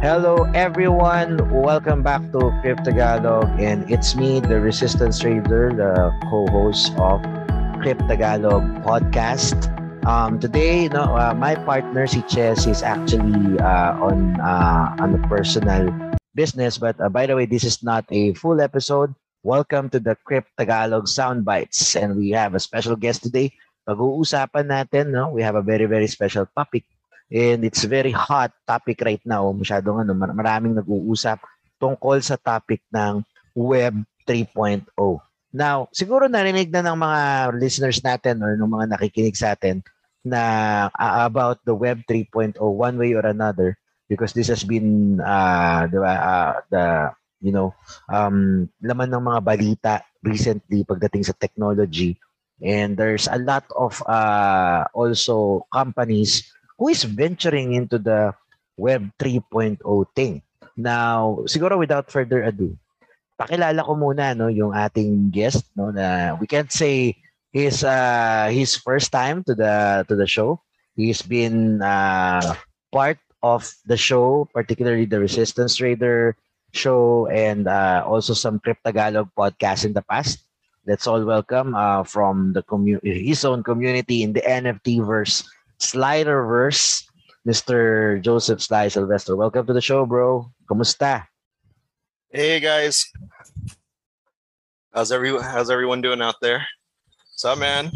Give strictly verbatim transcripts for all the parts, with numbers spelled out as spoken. Hello everyone, welcome back to Kriptagalog, and it's me, The Resistance Trader, the co-host of Kriptagalog podcast. Um, today, you know, uh, my partner si Chess is actually uh, on uh, on a personal business, but uh, by the way, this is not a full episode. Welcome to the Kriptagalog Soundbites, and we have a special guest today. Pag-uusapan natin, no? We have a very, very special topic. And it's very hot topic right now. Masyadong ano, maraming nag-uusap tungkol sa topic ng Web three point oh. Now, siguro narinig na ng mga listeners natin or ng mga nakikinig sa atin na uh, about the Web three point oh one way or another, because this has been uh, the, uh, the you know, um, laman ng mga balita recently pagdating sa technology. And there's a lot of uh, also companies who is venturing into the Web three point oh thing. Now, siguro without further ado, pakilala ko muna, no, yung ating guest, no, na we can't say his uh, his first time to the to the show. He's been uh, part of the show, particularly the Resistance Trader show, and uh, also some Kriptagalog podcasts in the past. Let's all welcome uh, from the commu- his own community in the N F T-verse, Slider Verse, Mister Joseph Sly Sylvester. Welcome to the show, bro. Kumusta? Hey guys, how's everyone? How's everyone doing out there? What's up, man?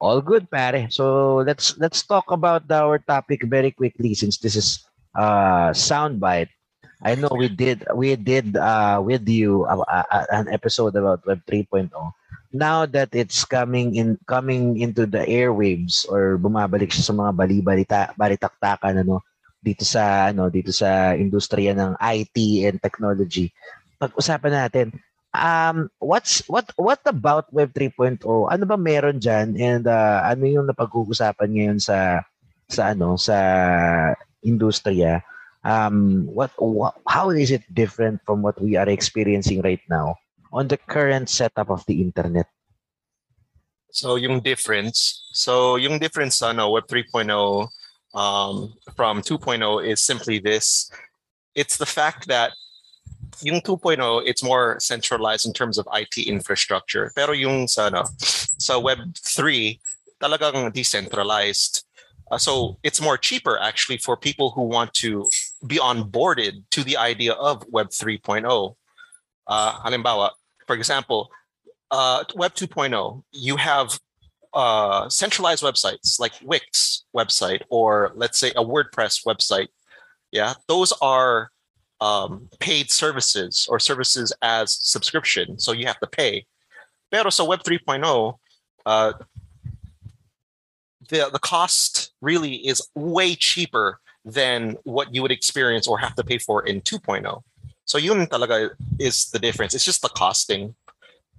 All good, pare. So let's let's talk about our topic very quickly, since this is uh soundbite. I know we did we did uh, with you uh, uh, an episode about Web three point oh. Now that it's coming in coming into the airwaves, or bumabalik siya sa mga bali-balita, balitaktakan ano dito sa ano dito sa industriya ng I T and technology. Pag-usapan natin um what's what what about Web three point oh? Ano ba meron diyan, and uh, ano yung napag-uusapan ngayon sa sa ano sa industriya? Um, what, what, how is it different from what we are experiencing right now on the current setup of the internet? So, yung difference. So, yung difference sa ano, Web three point oh um, from two point oh is simply this. It's the fact that yung two point oh, it's more centralized in terms of I T infrastructure. Pero yung sa ano, sa Web three, talagang decentralized. Uh, so it's more cheaper actually for people who want to be onboarded to the idea of Web three point oh. Uh, halimbawa, for example, uh, Web two point oh, you have uh, centralized websites like Wix website, or let's say a WordPress website. Yeah, those are um, paid services or services as subscription. So you have to pay. Pero so Web three point oh, uh, the the cost really is way cheaper than what you would experience or have to pay for in two point oh. So yun talaga is the difference. It's just the costing.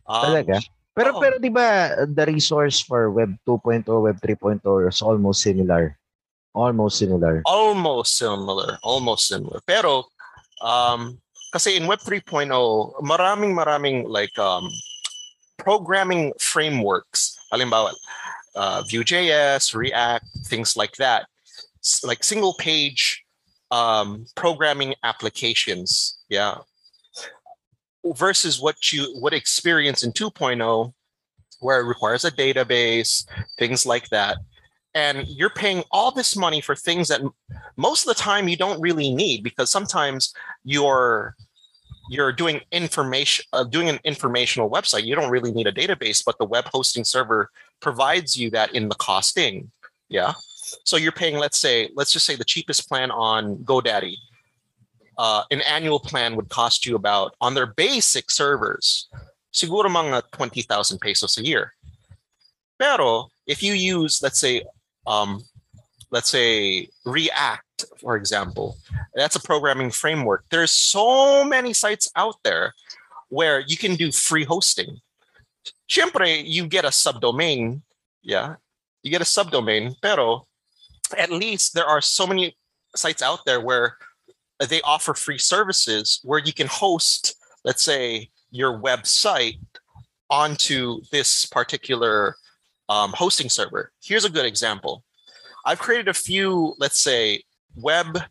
Um, talaga? Pero oh. pero di ba the resource for Web two point oh, Web three point oh is almost similar. Almost similar. Almost similar. Almost similar. Pero um kasi in Web three point oh, maraming maraming like um programming frameworks. Halimbawa, Uh, Vue.js, React, things like that, S- like single page um, programming applications, yeah. Versus what you would experience in two point oh, where it requires a database, things like that. And you're paying all this money for things that m- most of the time you don't really need, because sometimes you're you're doing information, uh, doing an informational website. You don't really need a database, but the web hosting server provides you that in the costing. Yeah. So you're paying, let's say, let's just say the cheapest plan on GoDaddy. Uh, an annual plan would cost you about, on their basic servers, siguro mga twenty thousand pesos a year. Pero if you use, let's say, um, let's say React, for example, that's a programming framework. There's so many sites out there where you can do free hosting. Siyempre, you get a subdomain, yeah. You get a subdomain, pero at least there are so many sites out there where they offer free services where you can host, let's say, your website onto this particular um, hosting server. Here's a good example. I've created a few, let's say, web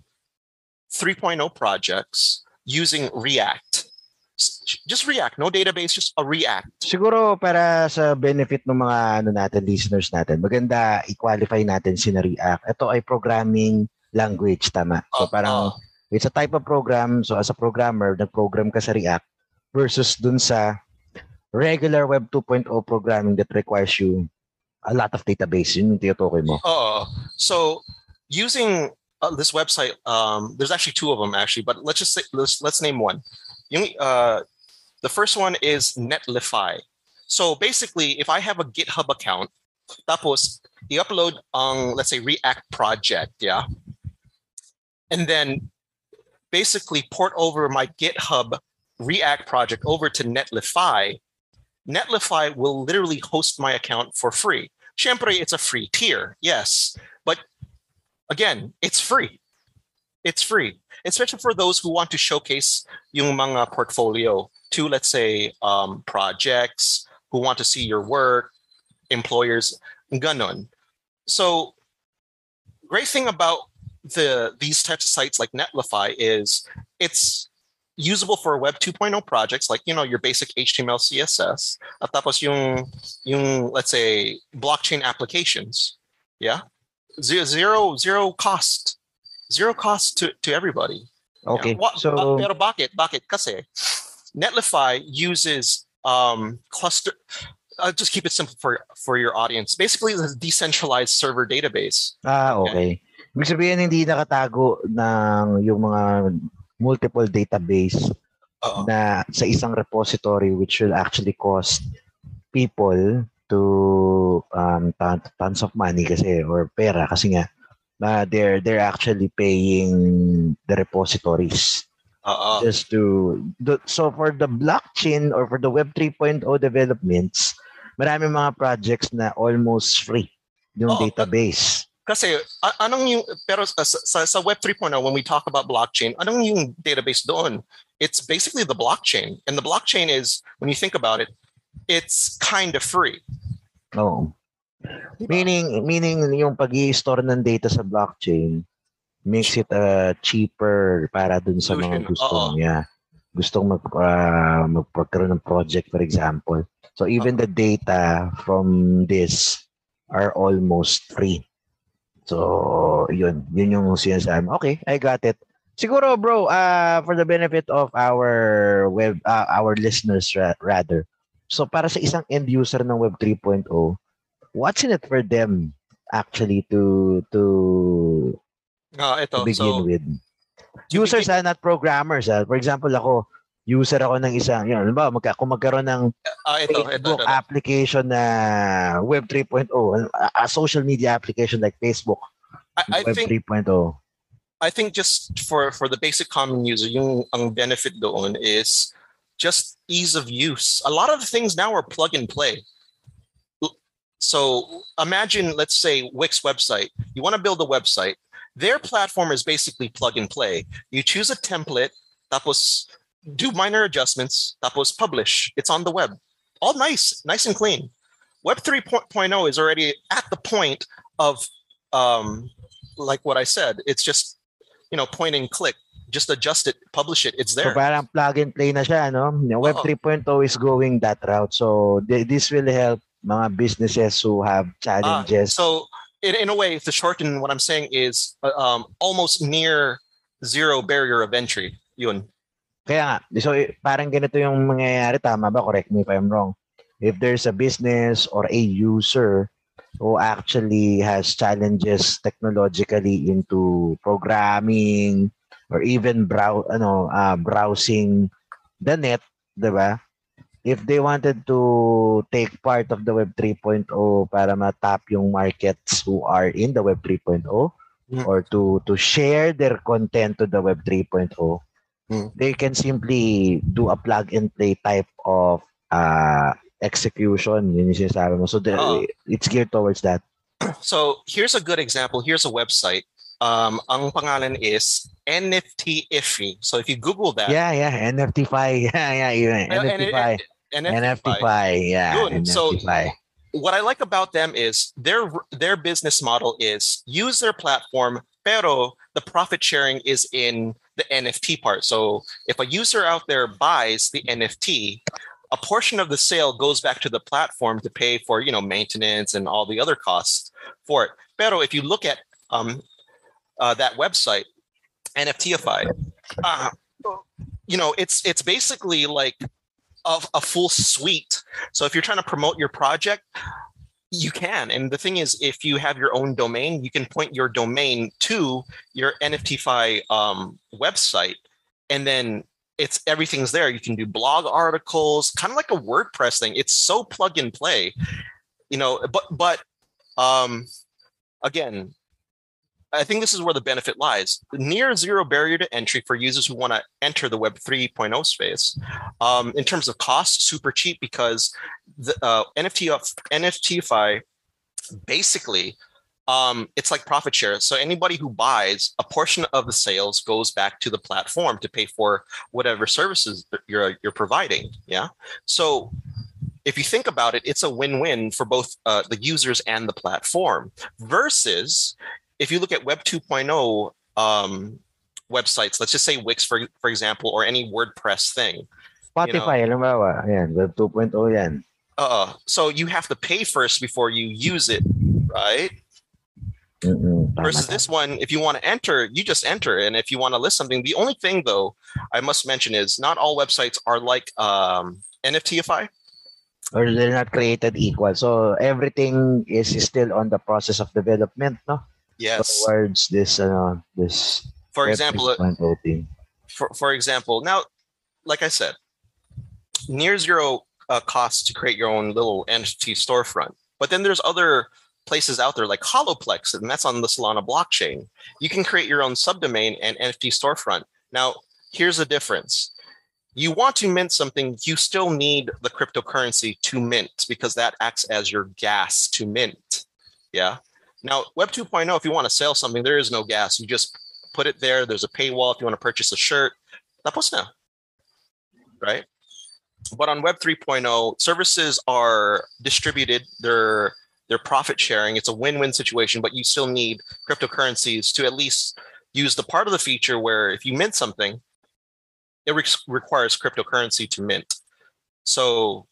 three point oh projects using React. Just React, no database, just a React. Siguro para sa benefit ng mga ano natin, listeners natin, maganda i-qualify natin si na React. Ito ay programming language, tama? So uh, parang uh, it's a type of program. So as a programmer, nag-program ka sa React versus dun sa regular Web two point oh programming that requires you a lot of database. Yun yung tiyotokoy mo. Uh, so using uh, this website, um, there's actually two of them actually, but let's just say, let's, let's name one. Yung, uh, the first one is Netlify. So basically, if I have a GitHub account, tapos i-upload ang, let's say, React project, yeah? And then basically port over my GitHub React project over to Netlify. Netlify will literally host my account for free. Siyempre, it's a free tier, yes. But again, it's free. It's free, especially for those who want to showcase yung mga portfolio to, let's say, um, projects, who want to see your work, employers, ganon. So, great thing about the these types of sites like Netlify is it's usable for Web two point oh projects, like, you know, your basic H T M L, C S S, at tapos yung, yung, let's say, blockchain applications. Yeah? Zero, zero cost. Zero cost to, to everybody. Okay. Yeah. So, pero bakit? Bakit? Kasi Netlify uses um, cluster. I'll just keep it simple for for your audience. Basically, it's a decentralized server database. Ah, okay. okay. Ibig sabihin, hindi nakatago ng yung mga multiple database Uh-oh. na sa isang repository, which will actually cost people to um, tons of money kasi, or pera kasi nga. Uh, they're they're actually paying the repositories uh-uh. just to the, so for the blockchain or for the Web three point oh developments, marami mga projects na almost free yung oh, database. Kasi anong yung pero sa, sa, sa Web three point oh, when we talk about blockchain, anong yung database doon? It's basically the blockchain, and the blockchain is, when you think about it, it's kind of free. Oh. Meaning, meaning yung pag-i-store ng data sa blockchain makes it uh, cheaper para dun sa mga gustong niya. Gustong mag, uh, magpagkaroon ng project, for example. So even Uh-oh. the data from this are almost free. So yun, yun yung sinasabi. Okay, I got it. Siguro, bro, uh, for the benefit of our web, uh, our listeners ra- rather. So para sa isang end user ng Web three point oh, what's in it for them actually to to, uh, ito, to begin so, with? Users are not programmers. Ha? For example, ako, user ako ng isang, you know, ba, magka, kung magkaroon ng uh, ito, Facebook ito, ito, ito. application na Web three point oh, a, a social media application like Facebook, I, I Web think, three point oh. I think just for, for the basic common user, yung ang benefit doon is just ease of use. A lot of the things now are plug and play. So imagine, let's say, Wix website. You want to build a website. Their platform is basically plug and play. You choose a template, tapos do minor adjustments, tapos publish. It's on the web. All nice, nice and clean. Web three point oh is already at the point of, um, like what I said, it's just, you know, point and click. Just adjust it, publish it. It's there. So parang plug and play na siya, no? Web three point oh is going that route. So th- this will help mga businesses who have challenges. Uh, so in, in a way, to shorten what I'm saying is uh, um, almost near zero barrier of entry. Yun. Kaya nga. So parang ganito yung mangyayari. Tama ba? Correct me if I'm wrong. If there's a business or a user who actually has challenges technologically into programming or even brow- ano, uh, browsing the net, diba? If they wanted to take part of the Web three point oh para matap yung markets who are in the Web three point oh mm. or to to share their content to the Web three point oh, mm. they can simply do a plug and play type of uh, execution. Yun yung sinasabi mo. So the, oh. it's geared towards that. So here's a good example. Here's a website. Um, ang pangalan is NFTify. So if you Google that, yeah, yeah, NFTify, yeah, yeah, yeah. NFTify, NFTify, yeah. N F T so what I like about them is their their business model is use their platform, pero the profit sharing is in the N F T part. So if a user out there buys the N F T, a portion of the sale goes back to the platform to pay for, you know, maintenance and all the other costs for it. Pero if you look at um, uh, that website, NFTify, uh, you know, it's it's basically like a, a full suite. So if you're trying to promote your project, you can. And the thing is, if you have your own domain, you can point your domain to your NFTify um, website, and then it's everything's there. You can do blog articles, kind of like a WordPress thing. It's so plug and play, you know. But but um, again, I think this is where the benefit lies: the near zero barrier to entry for users who want to enter the Web 3.0 space. Um, in terms of cost, super cheap because the uh, N F T NFTify basically. Um, it's like profit share. So anybody who buys, a portion of the sales goes back to the platform to pay for whatever services you're you're providing. Yeah. So if you think about it, it's a win-win for both uh, the users and the platform. Versus if you look at Web 2.0 um, websites, let's just say Wix, for for example, or any WordPress thing. Spotify, you know, alambawa, yan, Web 2.0 yan. Uh, so you have to pay first before you use it, right? Mm-mm. Versus this one, if you want to enter, you just enter. And if you want to list something, the only thing, though, I must mention is not all websites are like um, NFTify. Or they're not created equal. So everything is still on the process of development, no? Yes. Towards this, uh, this. For example, for, for example, now, like I said, near zero uh, cost to create your own little N F T storefront. But then there's other places out there like Holoplex, and that's on the Solana blockchain. You can create your own subdomain and N F T storefront. Now, here's the difference. You want to mint something, you still need the cryptocurrency to mint because that acts as your gas to mint. Yeah. Now, Web 2.0, if you want to sell something, there is no gas. You just put it there. There's a paywall if you want to purchase a shirt. Tapos na. Right? But on Web 3.0, services are distributed. They're They're profit sharing. It's a win-win situation, but you still need cryptocurrencies to at least use the part of the feature where if you mint something, it re- requires cryptocurrency to mint. So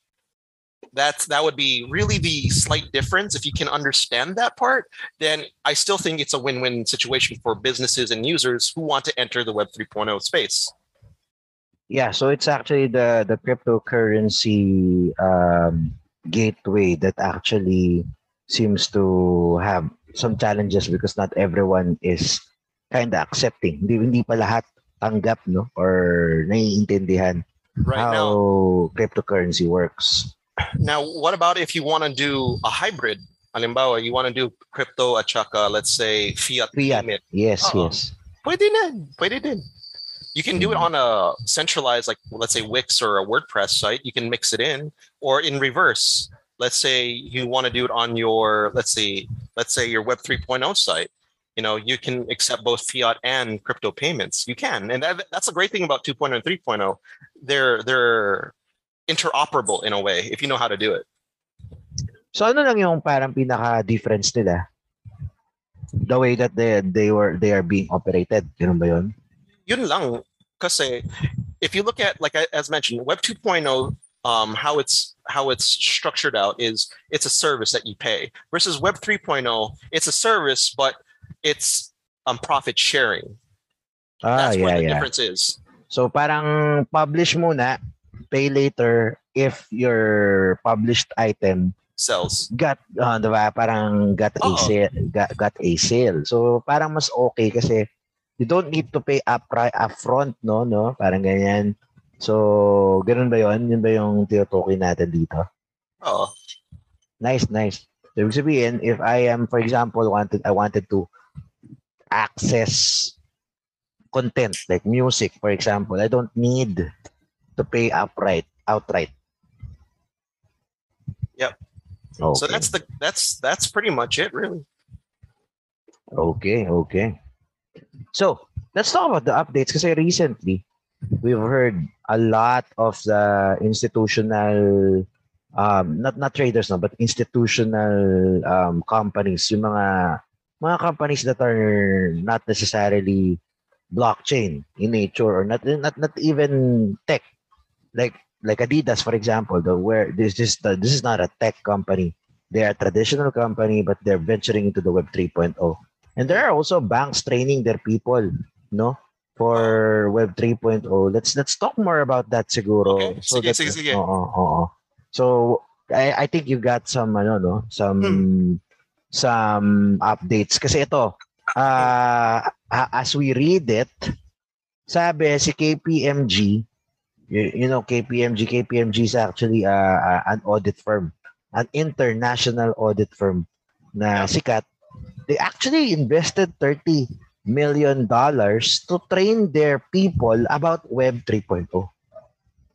that's that would be really the slight difference. If you can understand that part, then I still think it's a win-win situation for businesses and users who want to enter the Web 3.0 space. Yeah, so it's actually the, the cryptocurrency um, gateway that actually seems to have some challenges because not everyone is kind of accepting. Hindi, hindi pa lahat tanggap, no? Or naiintindihan right how now, cryptocurrency works. Now, what about if you want to do a hybrid? Halimbawa, you want to do crypto at saka, let's say, fiat. Fiat, limit. Yes, uh-oh. Yes. Pwede din, pwede din. You can do it on a centralized, like let's say Wix or a WordPress site. You can mix it in, or in reverse. Let's say you want to do it on your, let's see, let's say your Web 3.0 site. You know, you can accept both fiat and crypto payments. You can, and that, that's a great thing about 2.0 and 3.0. They're they're interoperable in a way if you know how to do it. So ano lang yung parang pinaka difference nila? The way that they they were they are being operated. Ganun ba yun? Yun lang, kasi if you look at, like I, as mentioned, Web 2.0, um, how it's how it's structured out is it's a service that you pay versus Web 3.0, it's a service but it's um, profit sharing. Ah, That's yeah, where the yeah. difference is. So parang publish muna, pay later if your published item sells. Got uh, diba? Parang got a sale, got, got a sale. So parang mas okay kasi you don't need to pay up right up front, no, no, parang ganyan. So, ganoon ba 'yon? Yun ba yung tinutukoy natin dito? Oo. Nice, nice. So, ibig sabihin, if I am, for example, wanted I wanted to access content like music, for example, I don't need to pay upright, outright. Yep. Okay. So that's the that's that's pretty much it, really. Okay, okay. So, let's talk about the updates kasi recently, we've heard a lot of the institutional, um, not not traders na, but institutional um, companies, yung mga, mga companies that are not necessarily blockchain in nature, or not not not even tech, like like Adidas, for example, the where this is the, this is not a tech company. They are a traditional company, but they're venturing into the Web three point oh. And there are also banks training their people, no, for Web three point oh. Let's let's talk more about that, siguro. Okay. So sige, that, sige, sige. Oo, oo. So I I think you got some ano no, some hmm. some updates kasi ito. Uh, as we read it, sabi si K P M G, you, you know, K P M G, K P M G is actually uh, uh, an audit firm. An international audit firm na sikat, they actually invested thirty million dollars to train their people about Web three point oh.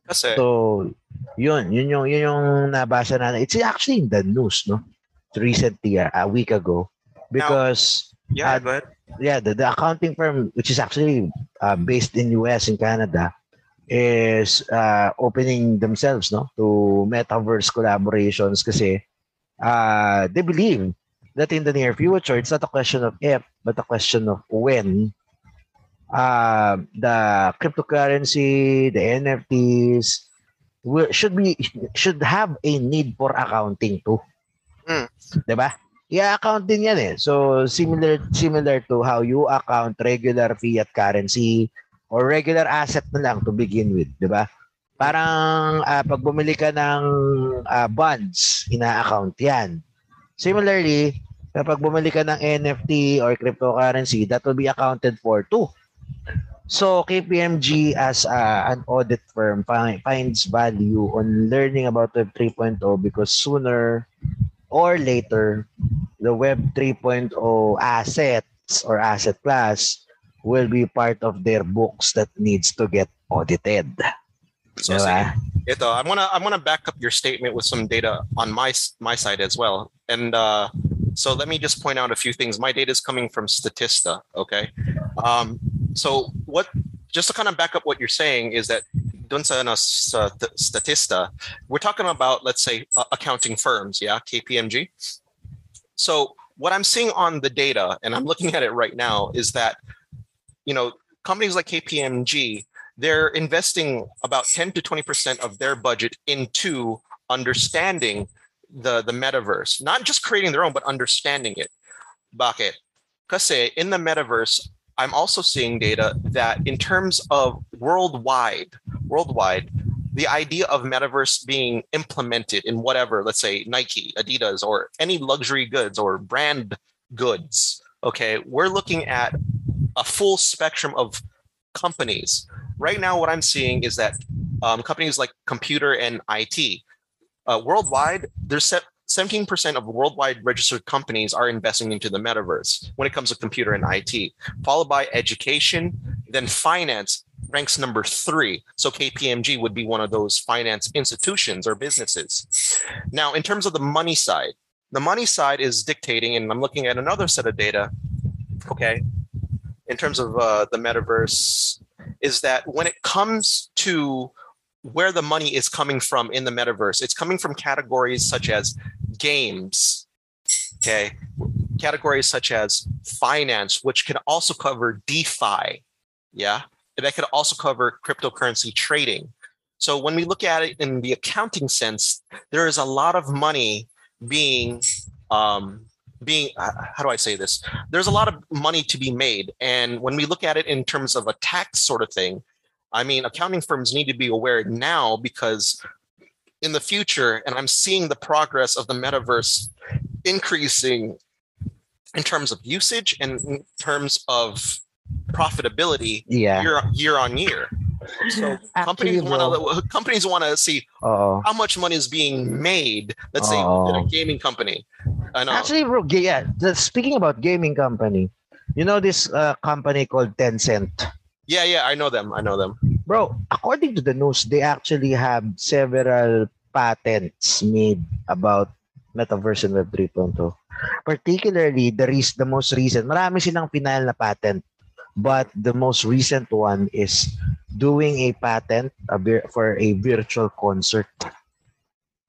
Kasi so yun yun yung yun yung nabasa na, it's actually in the news, no, recently, uh, a week ago, because now, yeah uh, but yeah the, the accounting firm, which is actually uh, based in U S and Canada, is uh, opening themselves, no, to metaverse collaborations kasi uh, they believe that in the near future, it's not a question of if, but a question of when, uh, the cryptocurrency, the N F Ts will, should be should have a need for accounting too. Mm. Diba? Yeah, accounting yan eh. So similar similar to how you account regular fiat currency or regular asset na lang to begin with, di ba? Parang uh, pag bumili ka ng uh, bonds, ina-account yan. Similarly, kapag bumili ka ng N F T or cryptocurrency, that will be accounted for too. So K P M G as uh, an audit firm find, finds value on learning about Web three point oh because sooner or later, the Web three point oh assets or asset class will be part of their books that needs to get audited. So, diba? Ito, I'm gonna I'm gonna back up your statement with some data on my my side as well. And uh, so let me just point out a few things. My data is coming from Statista. Okay. Um, so what? Just to kind of back up what you're saying is that dun sa ano, sa Statista, we're talking about, let's say, uh, accounting firms, yeah, K P M G. So what I'm seeing on the data, and I'm looking at it right now, is that, you know, companies like K P M G, they're investing about ten to twenty percent of their budget into understanding the, the metaverse, not just creating their own, but understanding it. Bakit? Kasi in the metaverse, I'm also seeing data that in terms of worldwide, worldwide, the idea of metaverse being implemented in whatever, let's say Nike, Adidas, or any luxury goods or brand goods, okay, we're looking at a full spectrum of companies. Right now, what I'm seeing is that um, companies like computer and I T, uh, worldwide, there's seventeen percent of worldwide registered companies are investing into the metaverse when it comes to computer and I T, followed by education, then finance ranks number three. So K P M G would be one of those finance institutions or businesses. Now, in terms of the money side, the money side is dictating, and I'm looking at another set of data, okay, in terms of uh, the metaverse, is that when it comes to where the money is coming from in the metaverse, it's coming from categories such as games, okay, categories such as finance, which can also cover DeFi, yeah, and that could also cover cryptocurrency trading. So when we look at it in the accounting sense, there is a lot of money being um, being, how do I say this? There's a lot of money to be made. And when we look at it in terms of a tax sort of thing, I mean, accounting firms need to be aware now because in the future, and I'm seeing the progress of the metaverse increasing in terms of usage and in terms of profitability, yeah, year, year on year. So Actually, companies want to companies want to see uh-oh. how much money is being made. Let's uh-oh. say in a gaming company. I know. Actually, bro, yeah. Speaking about gaming company, you know this uh, company called Tencent. Yeah, yeah, I know them. I know them, bro. According to the news, they actually have several patents made about metaverse and Web three point oh. Particularly the re- the most recent. Marami silang final na patent, but the most recent one is doing a patent for a virtual concert.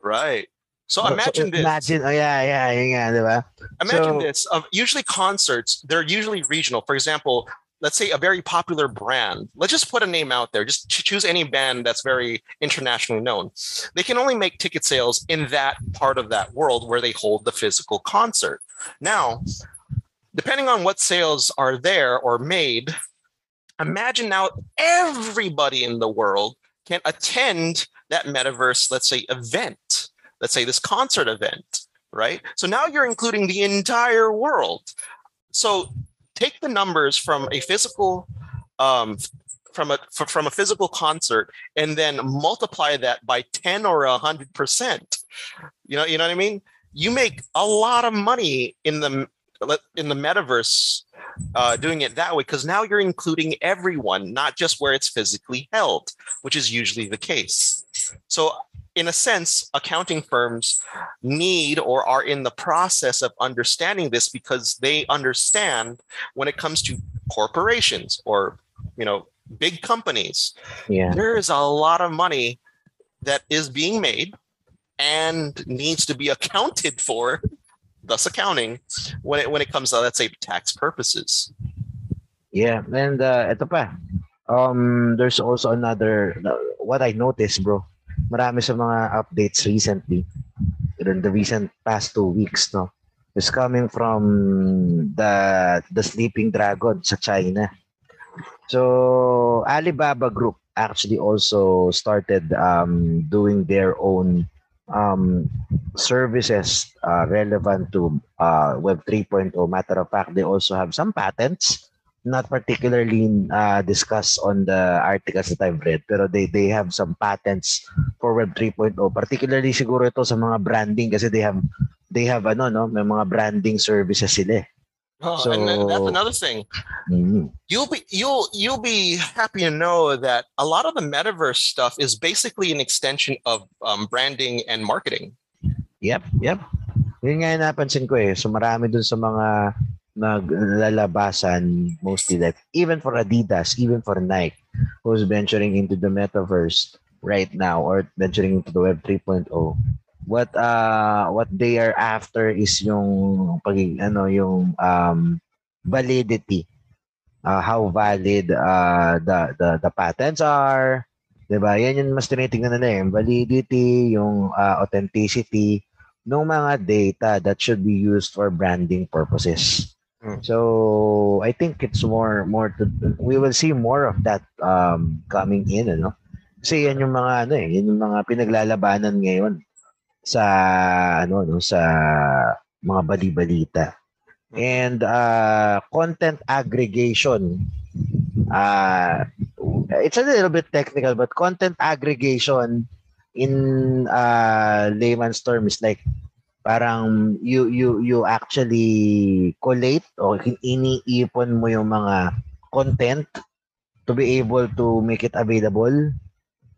Right. So imagine so, this. Imagine, oh yeah, yeah, yeah, diba? Imagine so, this. Of usually concerts, they're usually regional. For example, let's say, a very popular brand. Let's just put a name out there. Just choose any brand that's very internationally known. They can only make ticket sales in that part of that world where they hold the physical concert. Now, depending on what sales are there or made, imagine now everybody in the world can attend that metaverse, let's say, event. Let's say this concert event, right? So now you're including the entire world. So take the numbers from a physical, um, from a from a physical concert, and then multiply that by ten or a hundred percent. You know, you know what I mean? You make a lot of money in the in the metaverse uh, doing it that way, because now you're including everyone, not just where it's physically held, which is usually the case. So, in a sense, accounting firms need or are in the process of understanding this, because they understand when it comes to corporations or, you know, big companies, yeah. there is a lot of money that is being made and needs to be accounted for, thus accounting, when it, when it comes to, let's say, tax purposes. Yeah, and uh, ito pa. Um, there's also another, what I noticed, bro. Marami sa mga updates recently, in the recent past two weeks, no? It's coming from the the sleeping dragon sa China. So, Alibaba Group actually also started um, doing their own um, services uh, relevant to uh, Web three point oh. Matter of fact, they also have some patents, not particularly uh, discussed on the articles that I've read, pero they they have some patents for Web three point oh, particularly siguro ito sa mga branding, kasi they have they have ano no may mga branding services sila. Oh, so, and that's another thing. Mm-hmm. You'll be you'll you'll be happy to know that a lot of the metaverse stuff is basically an extension of um, branding and marketing. Yep, yep. Yun nga yung napansin ko eh. So marami dun sa mga naglalabasan, mostly like even for Adidas, even for Nike, who's venturing into the metaverse right now or venturing into the Web three point oh. What uh what they are after is yung pag ano yung um validity, uh, how valid uh the the, the patents are, 'di ba? Yan yung mas tinitingnan nila, yung validity, yung uh, authenticity ng mga data that should be used for branding purposes. So I think it's more more to, we will see more of that um, coming in, ano? Kasi yan yung mga ano eh, yan yung mga pinaglalabanan ngayon sa ano no sa mga balibalita. And uh, content aggregation. Uh, it's a little bit technical, but content aggregation in uh, layman's term is like parang you you you actually collate o iniipon mo yung mga content to be able to make it available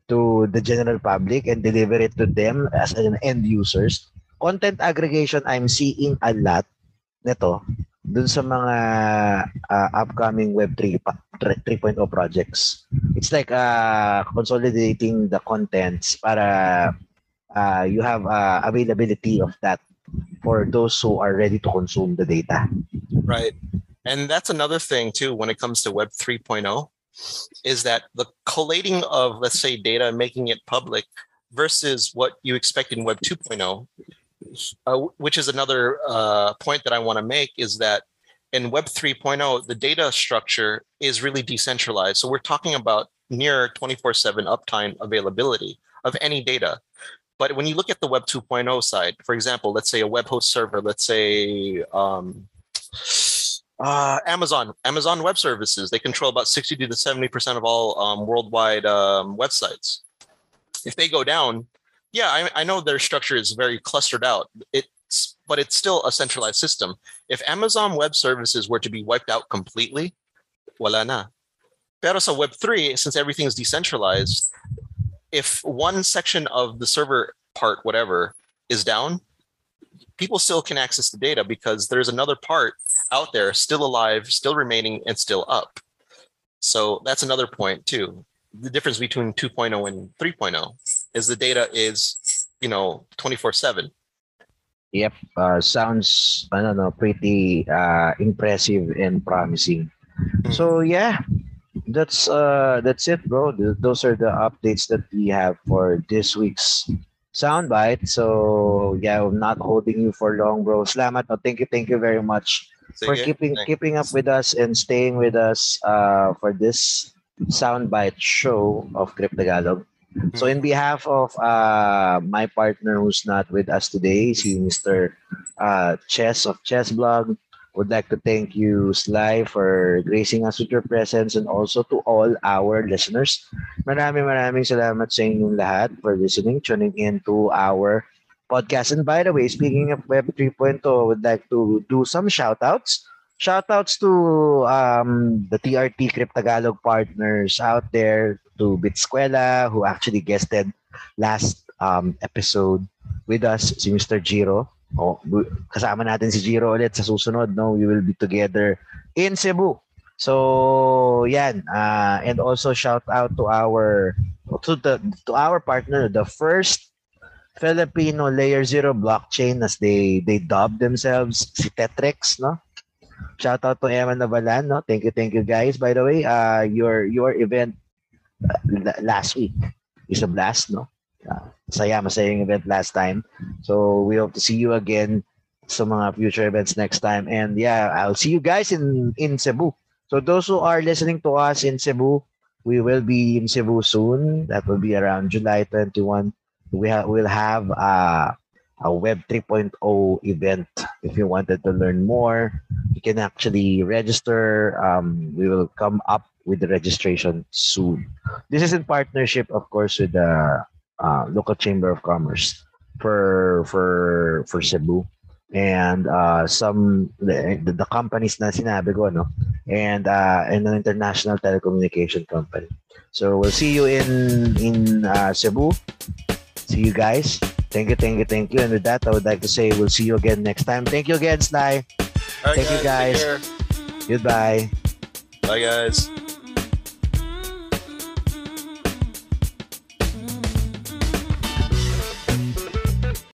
to the general public and deliver it to them as an end users. Content aggregation, I'm seeing a lot nito dun sa mga uh, upcoming Web three point oh projects. It's like uh, consolidating the contents para Uh, you have uh, availability of that for those who are ready to consume the data. Right. And that's another thing, too, when it comes to Web three point oh, is that the collating of, let's say, data and making it public versus what you expect in Web two point oh, uh, which is another uh, point that I want to make, is that in Web three point oh, the data structure is really decentralized. So we're talking about near twenty-four seven uptime availability of any data. But when you look at the Web two point oh side, for example, let's say a web host server, let's say um, uh, Amazon, Amazon Web Services, they control about sixty to seventy percent of all um, worldwide um, websites. If they go down, yeah, I, I know their structure is very clustered out, it's, but it's still a centralized system. If Amazon Web Services were to be wiped out completely, wala na. Pero sa Web three, since everything is decentralized, if one section of the server part, whatever, is down, people still can access the data because there's another part out there still alive, still remaining, and still up. So that's another point too. The difference between two point oh and three point oh is the data is, you know, twenty-four seven. Yep. Uh, sounds, I don't know, pretty uh, impressive and promising. So yeah, that's uh that's it, bro. Th- those are the updates that we have for this week's soundbite. So yeah, I'm not holding you for long, bro. Salamat. No, thank you, thank you very much Sige. for keeping Thanks. keeping up with us and staying with us uh for this soundbite show of Kriptagalog. So in behalf of uh, my partner who's not with us today, si Mister Uh, Chess of Chess Blog, would like to thank you, Sly, for gracing us with your presence, and also to all our listeners. Maraming maraming salamat sa inyong lahat for listening, tuning in to our podcast. And by the way, speaking of Web three point oh, I would like to do some shoutouts. Shoutouts to um, the T R T Kriptagalog partners out there, to Bitskwela, who actually guested last um, episode with us, si Mister Giro. Oh, kasama natin si Giro ulit sa susunod. No, we will be together in Cebu. So, yan. Uh, and also shout out to our to the to our partner, the first Filipino Layer Zero blockchain, as they they dub themselves, si Tetrix, no? Shout out to Emma Navalan, no? Thank you, thank you guys. By the way, uh, your your event uh, last week is a blast, no? Uh, masaya, masayang event last time. So we hope to see you again sa mga future events next time. And yeah, I'll see you guys in, in Cebu. So those who are listening to us in Cebu, we will be in Cebu soon. That will be around July twenty-first. We ha- will have a, a Web three point oh event. If you wanted to learn more, you can actually register. Um, we will come up with the registration soon. This is in partnership, of course, with the Uh, local chamber of commerce for for for Cebu, and uh, some the, the companies na sinabi ko, no, and uh, and an international telecommunication company. So we'll see you in in uh, Cebu. See you guys. Thank you, thank you, thank you. And with that, I would like to say we'll see you again next time. Thank you again, Sly. All right, thank guys, you guys. Goodbye. Bye, guys.